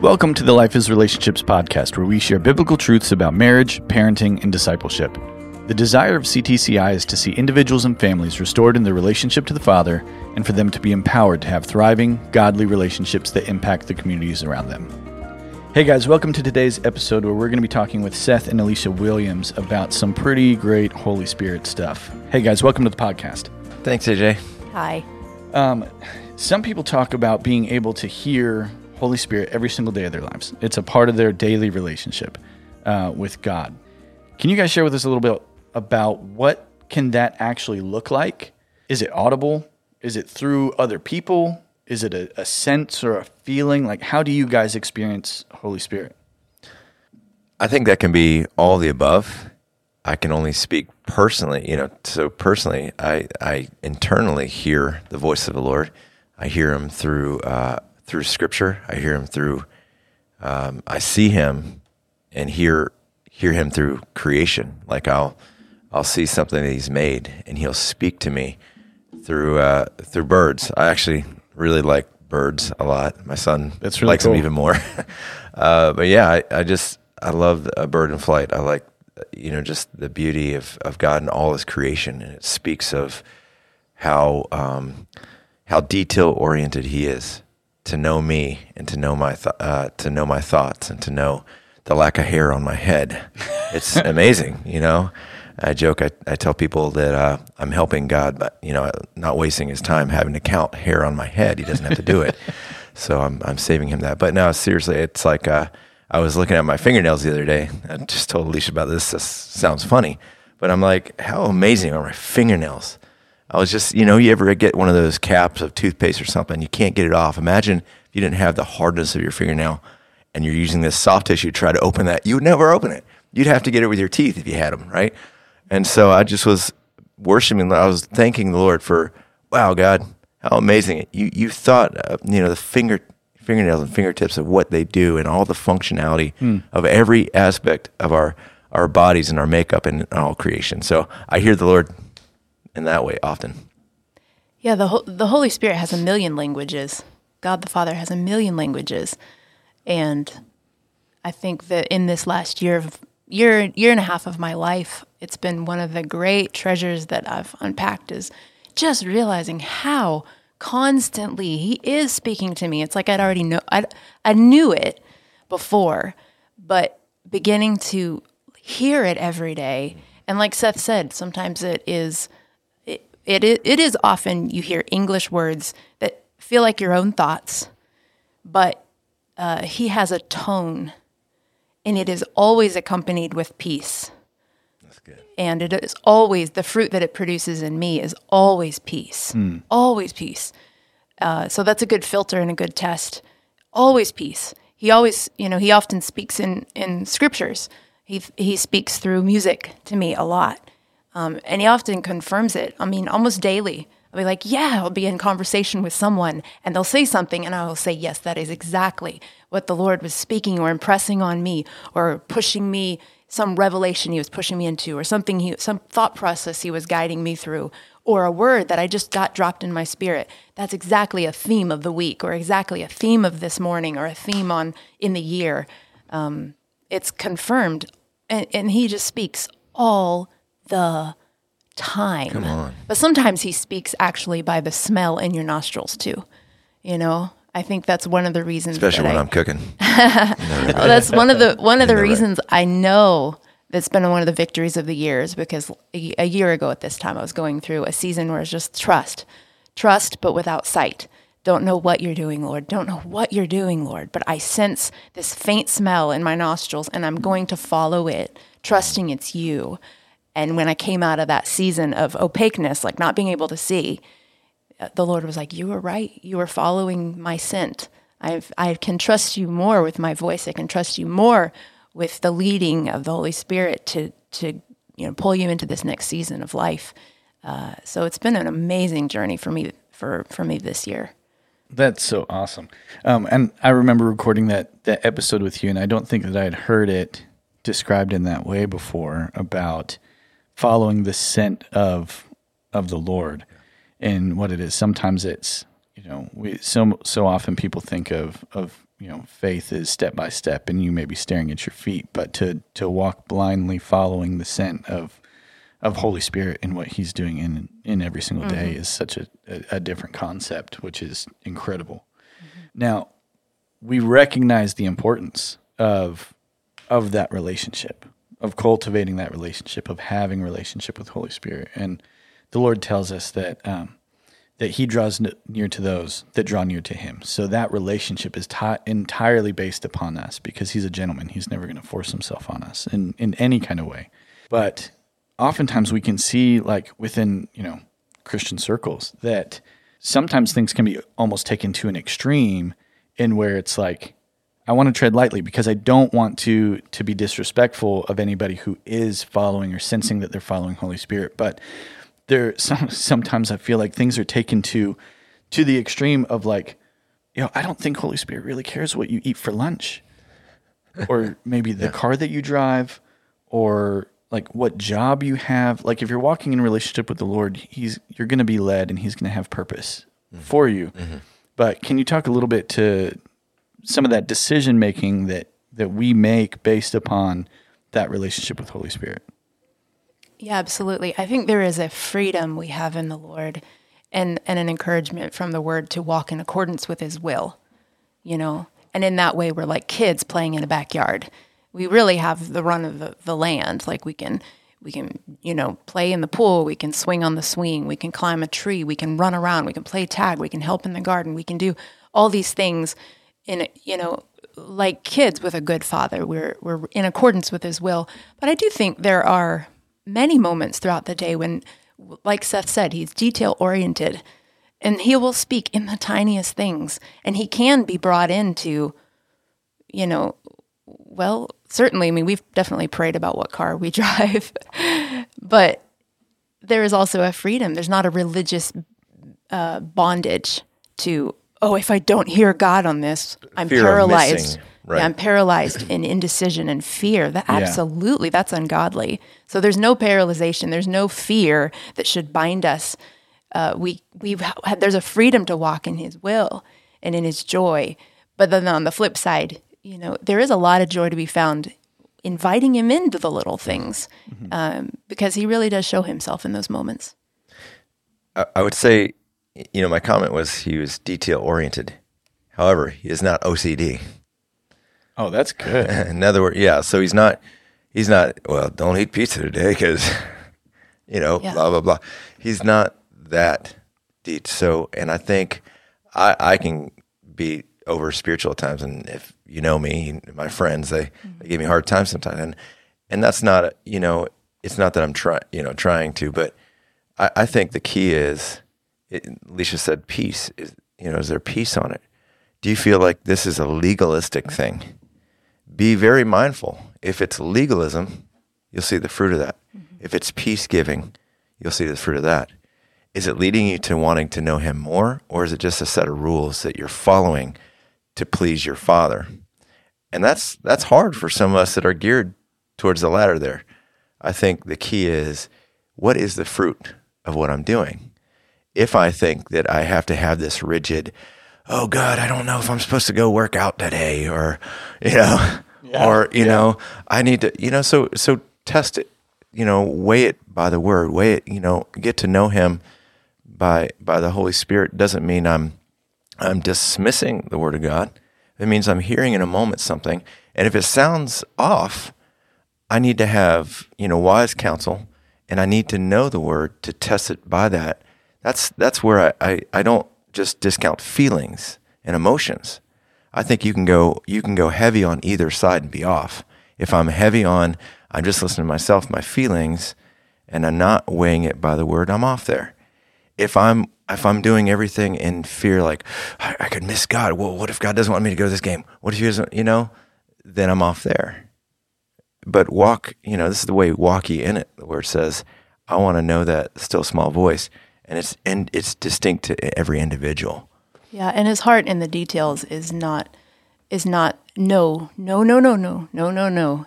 Welcome to the Life is Relationships podcast, where we share biblical truths about marriage, parenting, and discipleship. The desire of CTCI is to see individuals and families restored in their relationship to the Father and for them to be empowered to have thriving, godly relationships that impact the communities around them. Hey guys, welcome to today's episode where we're going to be talking with Seth and Alicia Williams about some pretty great Holy Spirit stuff. Hey guys, welcome to the podcast. Thanks, AJ. Hi. Some people talk about being able to hear Holy Spirit every single day of their lives. It's a part of their daily relationship with God. Can you guys share with us a little bit about what can that actually look like? Is it audible? Is it through other people? Is it a sense or a feeling? Like, how do you guys experience Holy Spirit? I think that can be all the above. I can only speak personally, so personally, I internally hear the voice of the Lord. I hear him through Scripture. I hear him through, I see him and hear him through creation. Like, I'll see something that he's made, and he'll speak to me through birds. I actually really like birds a lot. My son really likes them even more. I love a bird in flight. I like, just the beauty of God and all his creation. And it speaks of how detail-oriented he is to know me and to know my thoughts and to know the lack of hair on my head. It's amazing, I joke, I tell people that I'm helping God, but, not wasting his time having to count hair on my head. He doesn't have to do it. So I'm saving him that. But no, seriously, it's like I was looking at my fingernails the other day. I just told Alicia about this. This sounds funny. But I'm like, how amazing are my fingernails? I was just, you ever get one of those caps of toothpaste or something, you can't get it off. Imagine if you didn't have the hardness of your fingernail and you're using this soft tissue to try to open that. You would never open it. You'd have to get it with your teeth if you had them, right? And so I just was worshiping. I was thanking the Lord for, wow, God, how amazing. You thought, the fingernails and fingertips of what they do and all the functionality of every aspect of our bodies and our makeup and all creation. So I hear the Lord in that way often. Yeah, the Holy Spirit has a million languages. God the Father has a million languages. And I think that in this last year and a half of my life, it's been one of the great treasures that I've unpacked is just realizing how constantly he is speaking to me. It's like I'd already know, I knew it before, but beginning to hear it every day. And like Seth said, sometimes it is often you hear English words that feel like your own thoughts, but he has a tone. And it is always accompanied with peace. That's good. And it is always, the fruit that it produces in me is always peace. Mm. Always peace. So that's a good filter and a good test. Always peace. He always, he often speaks in scriptures. He speaks through music to me a lot. And he often confirms it. I mean, almost daily. I'll be like, I'll be in conversation with someone and they'll say something and I will say, yes, that is exactly what the Lord was speaking or impressing on me or pushing me, some revelation he was pushing me into or something, some thought process he was guiding me through or a word that I just got dropped in my spirit. That's exactly a theme of the week or exactly a theme of this morning or a theme in the year. It's confirmed and he just speaks all the time. Come on. But sometimes he speaks actually by the smell in your nostrils too. I think that's one of the reasons, especially when I'm cooking. That's one of the reasons, right? I know that's been one of the victories of the years, because a year ago at this time I was going through a season where it's just trust, but without sight. Don't know what you're doing, Lord. But I sense this faint smell in my nostrils and I'm going to follow it, trusting it's you. And when I came out of that season of opaqueness, like not being able to see, the Lord was like, you were right. You were following my scent. I can trust you more with my voice. I can trust you more with the leading of the Holy Spirit to pull you into this next season of life. So it's been an amazing journey for me this year. That's so awesome. And I remember recording that episode with you, and I don't think that I had heard it described in that way before about following the scent of the Lord and what it is. Sometimes it's, we so often people think of faith is step by step, and you may be staring at your feet, but to walk blindly following the scent of Holy Spirit and what He's doing in every single day is such a different concept, which is incredible. Now, we recognize the importance of that relationship, of cultivating that relationship, of having relationship with Holy Spirit. And the Lord tells us that that He draws near to those that draw near to Him. So that relationship is entirely based upon us, because He's a gentleman. He's never going to force Himself on us in any kind of way. But oftentimes we can see, like within Christian circles, that sometimes things can be almost taken to an extreme, in where it's like, I want to tread lightly because I don't want to be disrespectful of anybody who is following or sensing that they're following Holy Spirit. But sometimes I feel like things are taken to the extreme of like, I don't think Holy Spirit really cares what you eat for lunch, or maybe the car that you drive, or like what job you have. Like if you're walking in a relationship with the Lord, you're going to be led, and He's going to have purpose for you. But can you talk a little bit to some of that decision making that we make based upon that relationship with Holy Spirit? Yeah, absolutely. I think there is a freedom we have in the Lord and an encouragement from the Word to walk in accordance with His will, And in that way, we're like kids playing in a backyard. We really have the run of the land. Like we can play in the pool, we can swing on the swing, we can climb a tree, we can run around, we can play tag, we can help in the garden, we can do all these things. Like kids with a good father, we're in accordance with His will. But I do think there are many moments throughout the day when, like Seth said, He's detail-oriented, and He will speak in the tiniest things, and He can be brought into, certainly, we've definitely prayed about what car we drive, but there is also a freedom. There's not a religious bondage to, if I don't hear God on this, I'm paralyzed. Fear of missing, right? Yeah, I'm paralyzed in indecision and fear. Absolutely, that's ungodly. So there's no paralyzation. There's no fear that should bind us. There's a freedom to walk in His will and in His joy. But then on the flip side, there is a lot of joy to be found inviting Him into the little things, because He really does show Himself in those moments. I would say, my comment was He was detail-oriented. However, He is not OCD. Oh, that's good. In other words, so he's not, don't eat pizza today because, blah, blah, blah. He's not that deep. So, and I think I can be over-spiritual at times, and if you know me and my friends, they give me a hard time sometimes. And that's not, it's not that I'm trying to, but I think the key is, Alicia said peace. Is there peace on it? Do you feel like this is a legalistic thing? Be very mindful. If it's legalism, you'll see the fruit of that. If it's peace-giving, you'll see the fruit of that. Is it leading you to wanting to know Him more, or is it just a set of rules that you're following to please your Father? And that's hard for some of us that are geared towards the latter there. I think the key is, what is the fruit of what I'm doing? If I think that I have to have this rigid, oh God, I don't know if I'm supposed to go work out today, or, I need to, so test it, weigh it by the Word, weigh it, get to know Him by the Holy Spirit. Doesn't mean I'm dismissing the Word of God. It means I'm hearing in a moment something. And if it sounds off, I need to have, wise counsel, and I need to know the Word to test it by that. That's where I don't just discount feelings and emotions. I think you can go heavy on either side and be off. If I'm heavy on, I'm just listening to myself, my feelings, and I'm not weighing it by the Word, I'm off there. If I'm doing everything in fear, like I could miss God. Well, what if God doesn't want me to go to this game? What if He doesn't? Then I'm off there. But walk. This is the way, walk ye in it. The Word says, I want to know that still small voice. And it's distinct to every individual. Yeah, and His heart in the details is not no.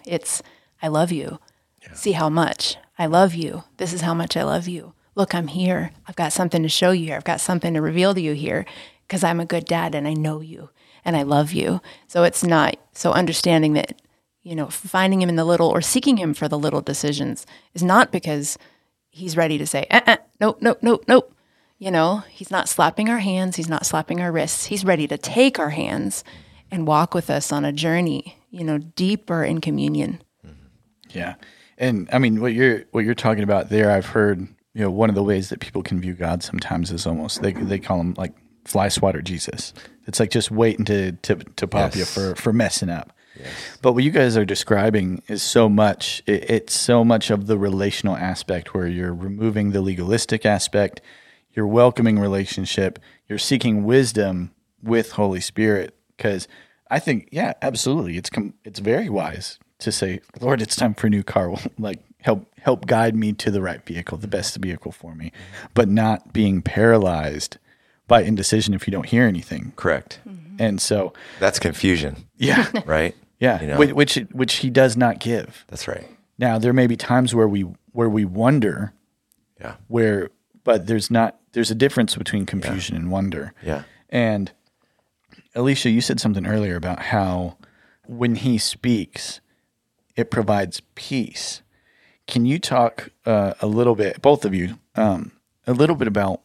It's I love you. Yeah. See how much I love you. This is how much I love you. Look, I'm here. I've got something to show you here. I've got something to reveal to you here. because I'm a good dad and I know you and I love you. So it's not, so understanding that, you know, finding him in the little or seeking him for the little decisions is not because he's ready to say, nope. You know, he's not slapping our hands. He's not slapping our wrists. He's ready to take our hands and walk with us on a journey, you know, deeper in communion. Yeah. And I mean, what you're talking about there, I've heard, you know, one of the ways that people can view God sometimes is almost, they call him like fly swatter Jesus. It's like just waiting to pop you for messing up. Yes. But what you guys are describing is so much, it's so much of the relational aspect where you're removing the legalistic aspect, you're welcoming relationship, you're seeking wisdom with Holy Spirit. Because I think, yeah, absolutely, it's very wise to say, Lord, it's time for a new car. Like help guide me to the right vehicle, the best vehicle for me, but not being paralyzed by indecision if you don't hear anything. Correct. Mm-hmm. And so that's confusion. Yeah. Right. Yeah. You know? Which he does not give. That's right. Now there may be times where we wonder. Yeah. But there's a difference between confusion and wonder. Yeah. And Alicia, you said something earlier about how when he speaks, it provides peace. Can you talk a little bit, both of you, a little bit about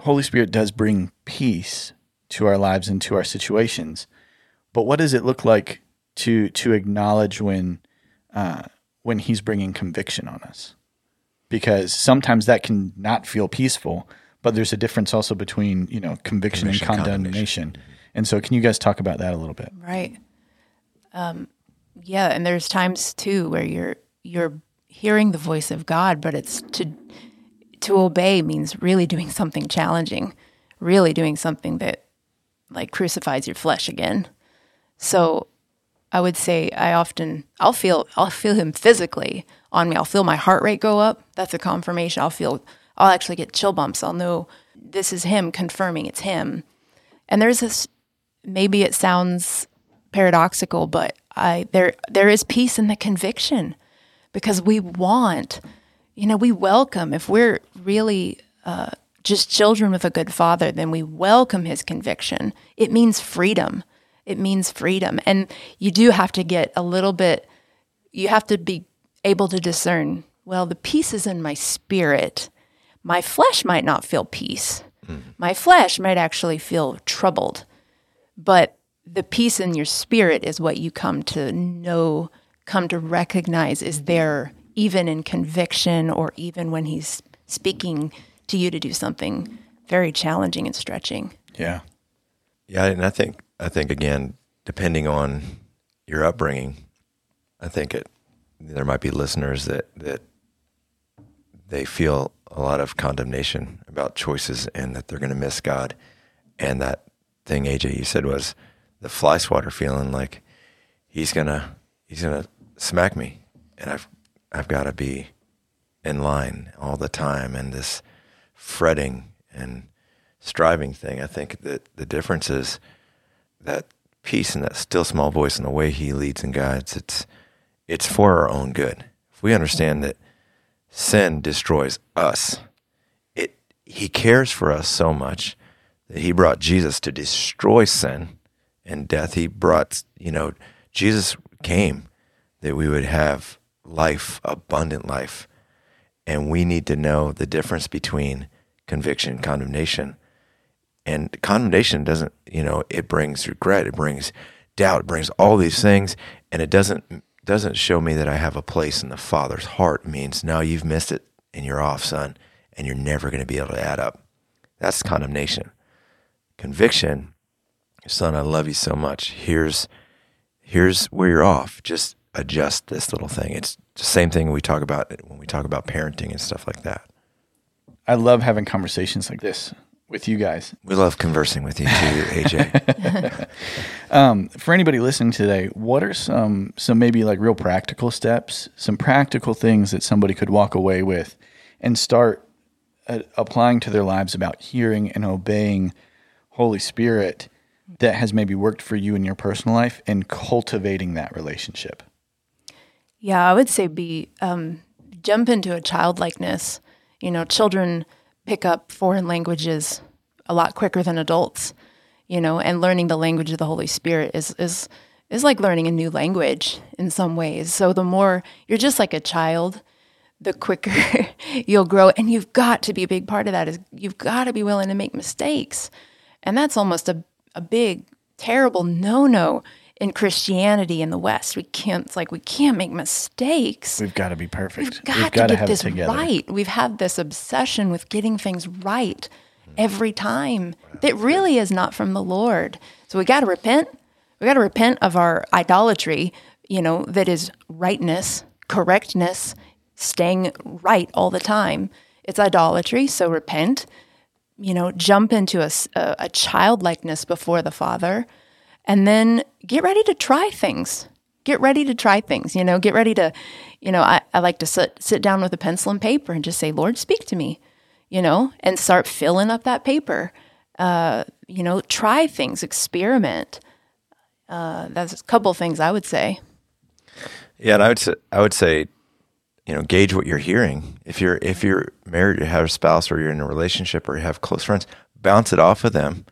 Holy Spirit does bring peace to our lives and to our situations, but what does it look like to acknowledge when he's bringing conviction on us? Because sometimes that can not feel peaceful, but there's a difference also between, you know, conviction and condemnation. And so can you guys talk about that a little bit? Right. Yeah, and there's times too where you're hearing the voice of God, but it's to obey means really doing something challenging, really doing something that like crucifies your flesh again. So I would say I'll feel him physically on me. I'll feel my heart rate go up. That's a confirmation. I'll actually get chill bumps. I'll know this is him confirming it's him. And there's this, maybe it sounds paradoxical, but there is peace in the conviction, because we welcome, if we're really just children with a good father, then we welcome his conviction. It means freedom. And you do have to get a little bit, you have to be able to discern, well, the peace is in my spirit. My flesh might not feel peace. My flesh might actually feel troubled, but the peace in your spirit is what you come to know, come to recognize is there even in conviction or even when he's speaking to you to do something very challenging and stretching. Yeah. Yeah, and I think again, depending on your upbringing, I think there might be listeners that they feel a lot of condemnation about choices and that they're going to miss God. And that thing, AJ, you said was the fly swatter feeling, like he's gonna smack me, and I've got to be in line all the time. And this fretting and striving thing, I think that the difference is that peace and that still small voice and the way he leads and guides. It's for our own good. If we understand that sin destroys us, he cares for us so much that he brought Jesus to destroy sin and death. He brought, you know, Jesus came that we would have life, abundant life. And we need to know the difference between conviction and condemnation. And condemnation doesn't, you know, it brings regret, it brings doubt, it brings all these things. And it doesn't show me that I have a place in the Father's heart. It means, no, you've missed it and you're off, son, and you're never going to be able to add up. That's condemnation. Conviction, son, I love you so much. Here's where you're off. Just adjust this little thing. It's the same thing we talk about when we talk about parenting and stuff like that. I love having conversations like this with you guys. We love conversing with you too, AJ. For anybody listening today, what are some maybe like real practical steps, some practical things that somebody could walk away with and start applying to their lives about hearing and obeying Holy Spirit that has maybe worked for you in your personal life and cultivating that relationship? Yeah, I would say jump into a childlikeness. You know, children pick up foreign languages a lot quicker than adults, you know, and learning the language of the Holy Spirit is like learning a new language in some ways. So the more you're just like a child, the quicker you'll grow. And you've got to be a big part of that is you've got to be willing to make mistakes. And that's almost a big, terrible no-no in Christianity in the West. We can't make mistakes. We've got to be perfect. We've got to get this right. We've had this obsession with getting things right every time. That really is not from the Lord. So we got to repent. We got to repent of our idolatry, you know, that is rightness, correctness, staying right all the time. It's idolatry, so repent. You know, jump into a childlikeness before the Father, and then get ready to try things. You know, get ready to, you know, I like to sit down with a pencil and paper and just say, Lord, speak to me, you know, and start filling up that paper. You know, try things, experiment. That's a couple of things I would say. Yeah, and I would say, you know, gauge what you're hearing. If you're married, you have a spouse, or you're in a relationship, or you have close friends, bounce it off of them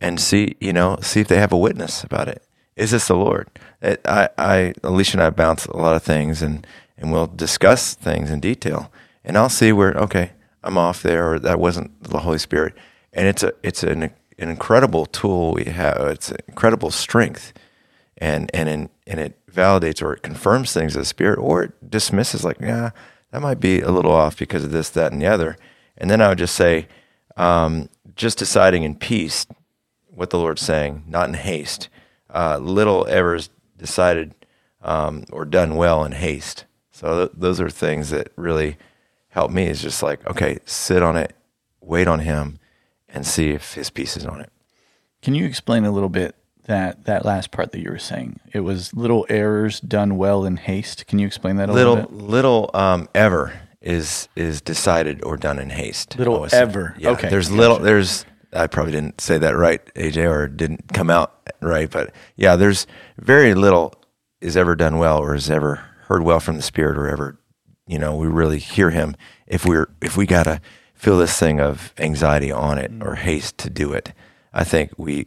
and see if they have a witness about it. Is this the Lord? Alicia and I bounce a lot of things, and we'll discuss things in detail, and I'll see where, okay, I'm off there, or that wasn't the Holy Spirit. And it's an incredible tool we have. It's an incredible strength, and it validates or it confirms things of the Spirit, or it dismisses, like, yeah, that might be a little off because of this, that, and the other. And then I would just say, just deciding in peace what the Lord's saying, not in haste. Little ever is decided or done well in haste. So those are things that really help me. Is just like, okay, sit on it, wait on Him, and see if His peace is on it. Can you explain a little bit that last part that you were saying? It was little errors done well in haste. Can you explain that a little bit? Little ever is decided or done in haste. Little ever. Yeah, okay. I probably didn't say that right, AJ, or didn't come out right, but yeah, there's very little is ever done well, or is ever heard well from the Spirit, or ever, you know, we really hear Him if we gotta feel this thing of anxiety on it or haste to do it. I think we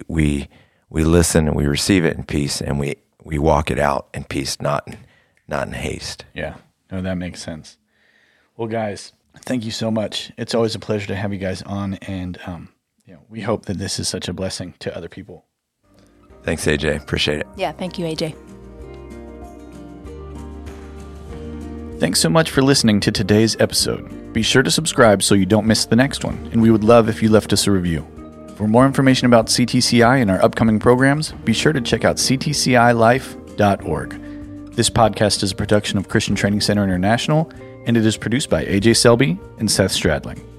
listen and we receive it in peace, and we walk it out in peace, not in haste. Yeah, no, that makes sense. Well, guys, thank you so much. It's always a pleasure to have you guys on, and you know, we hope that this is such a blessing to other people. Thanks, AJ. Appreciate it. Yeah, thank you, AJ. Thanks so much for listening to today's episode. Be sure to subscribe so you don't miss the next one, and we would love if you left us a review. For more information about CTCI and our upcoming programs, be sure to check out ctcilife.org. This podcast is a production of Christian Training Center International, and it is produced by AJ Selby and Seth Stradling.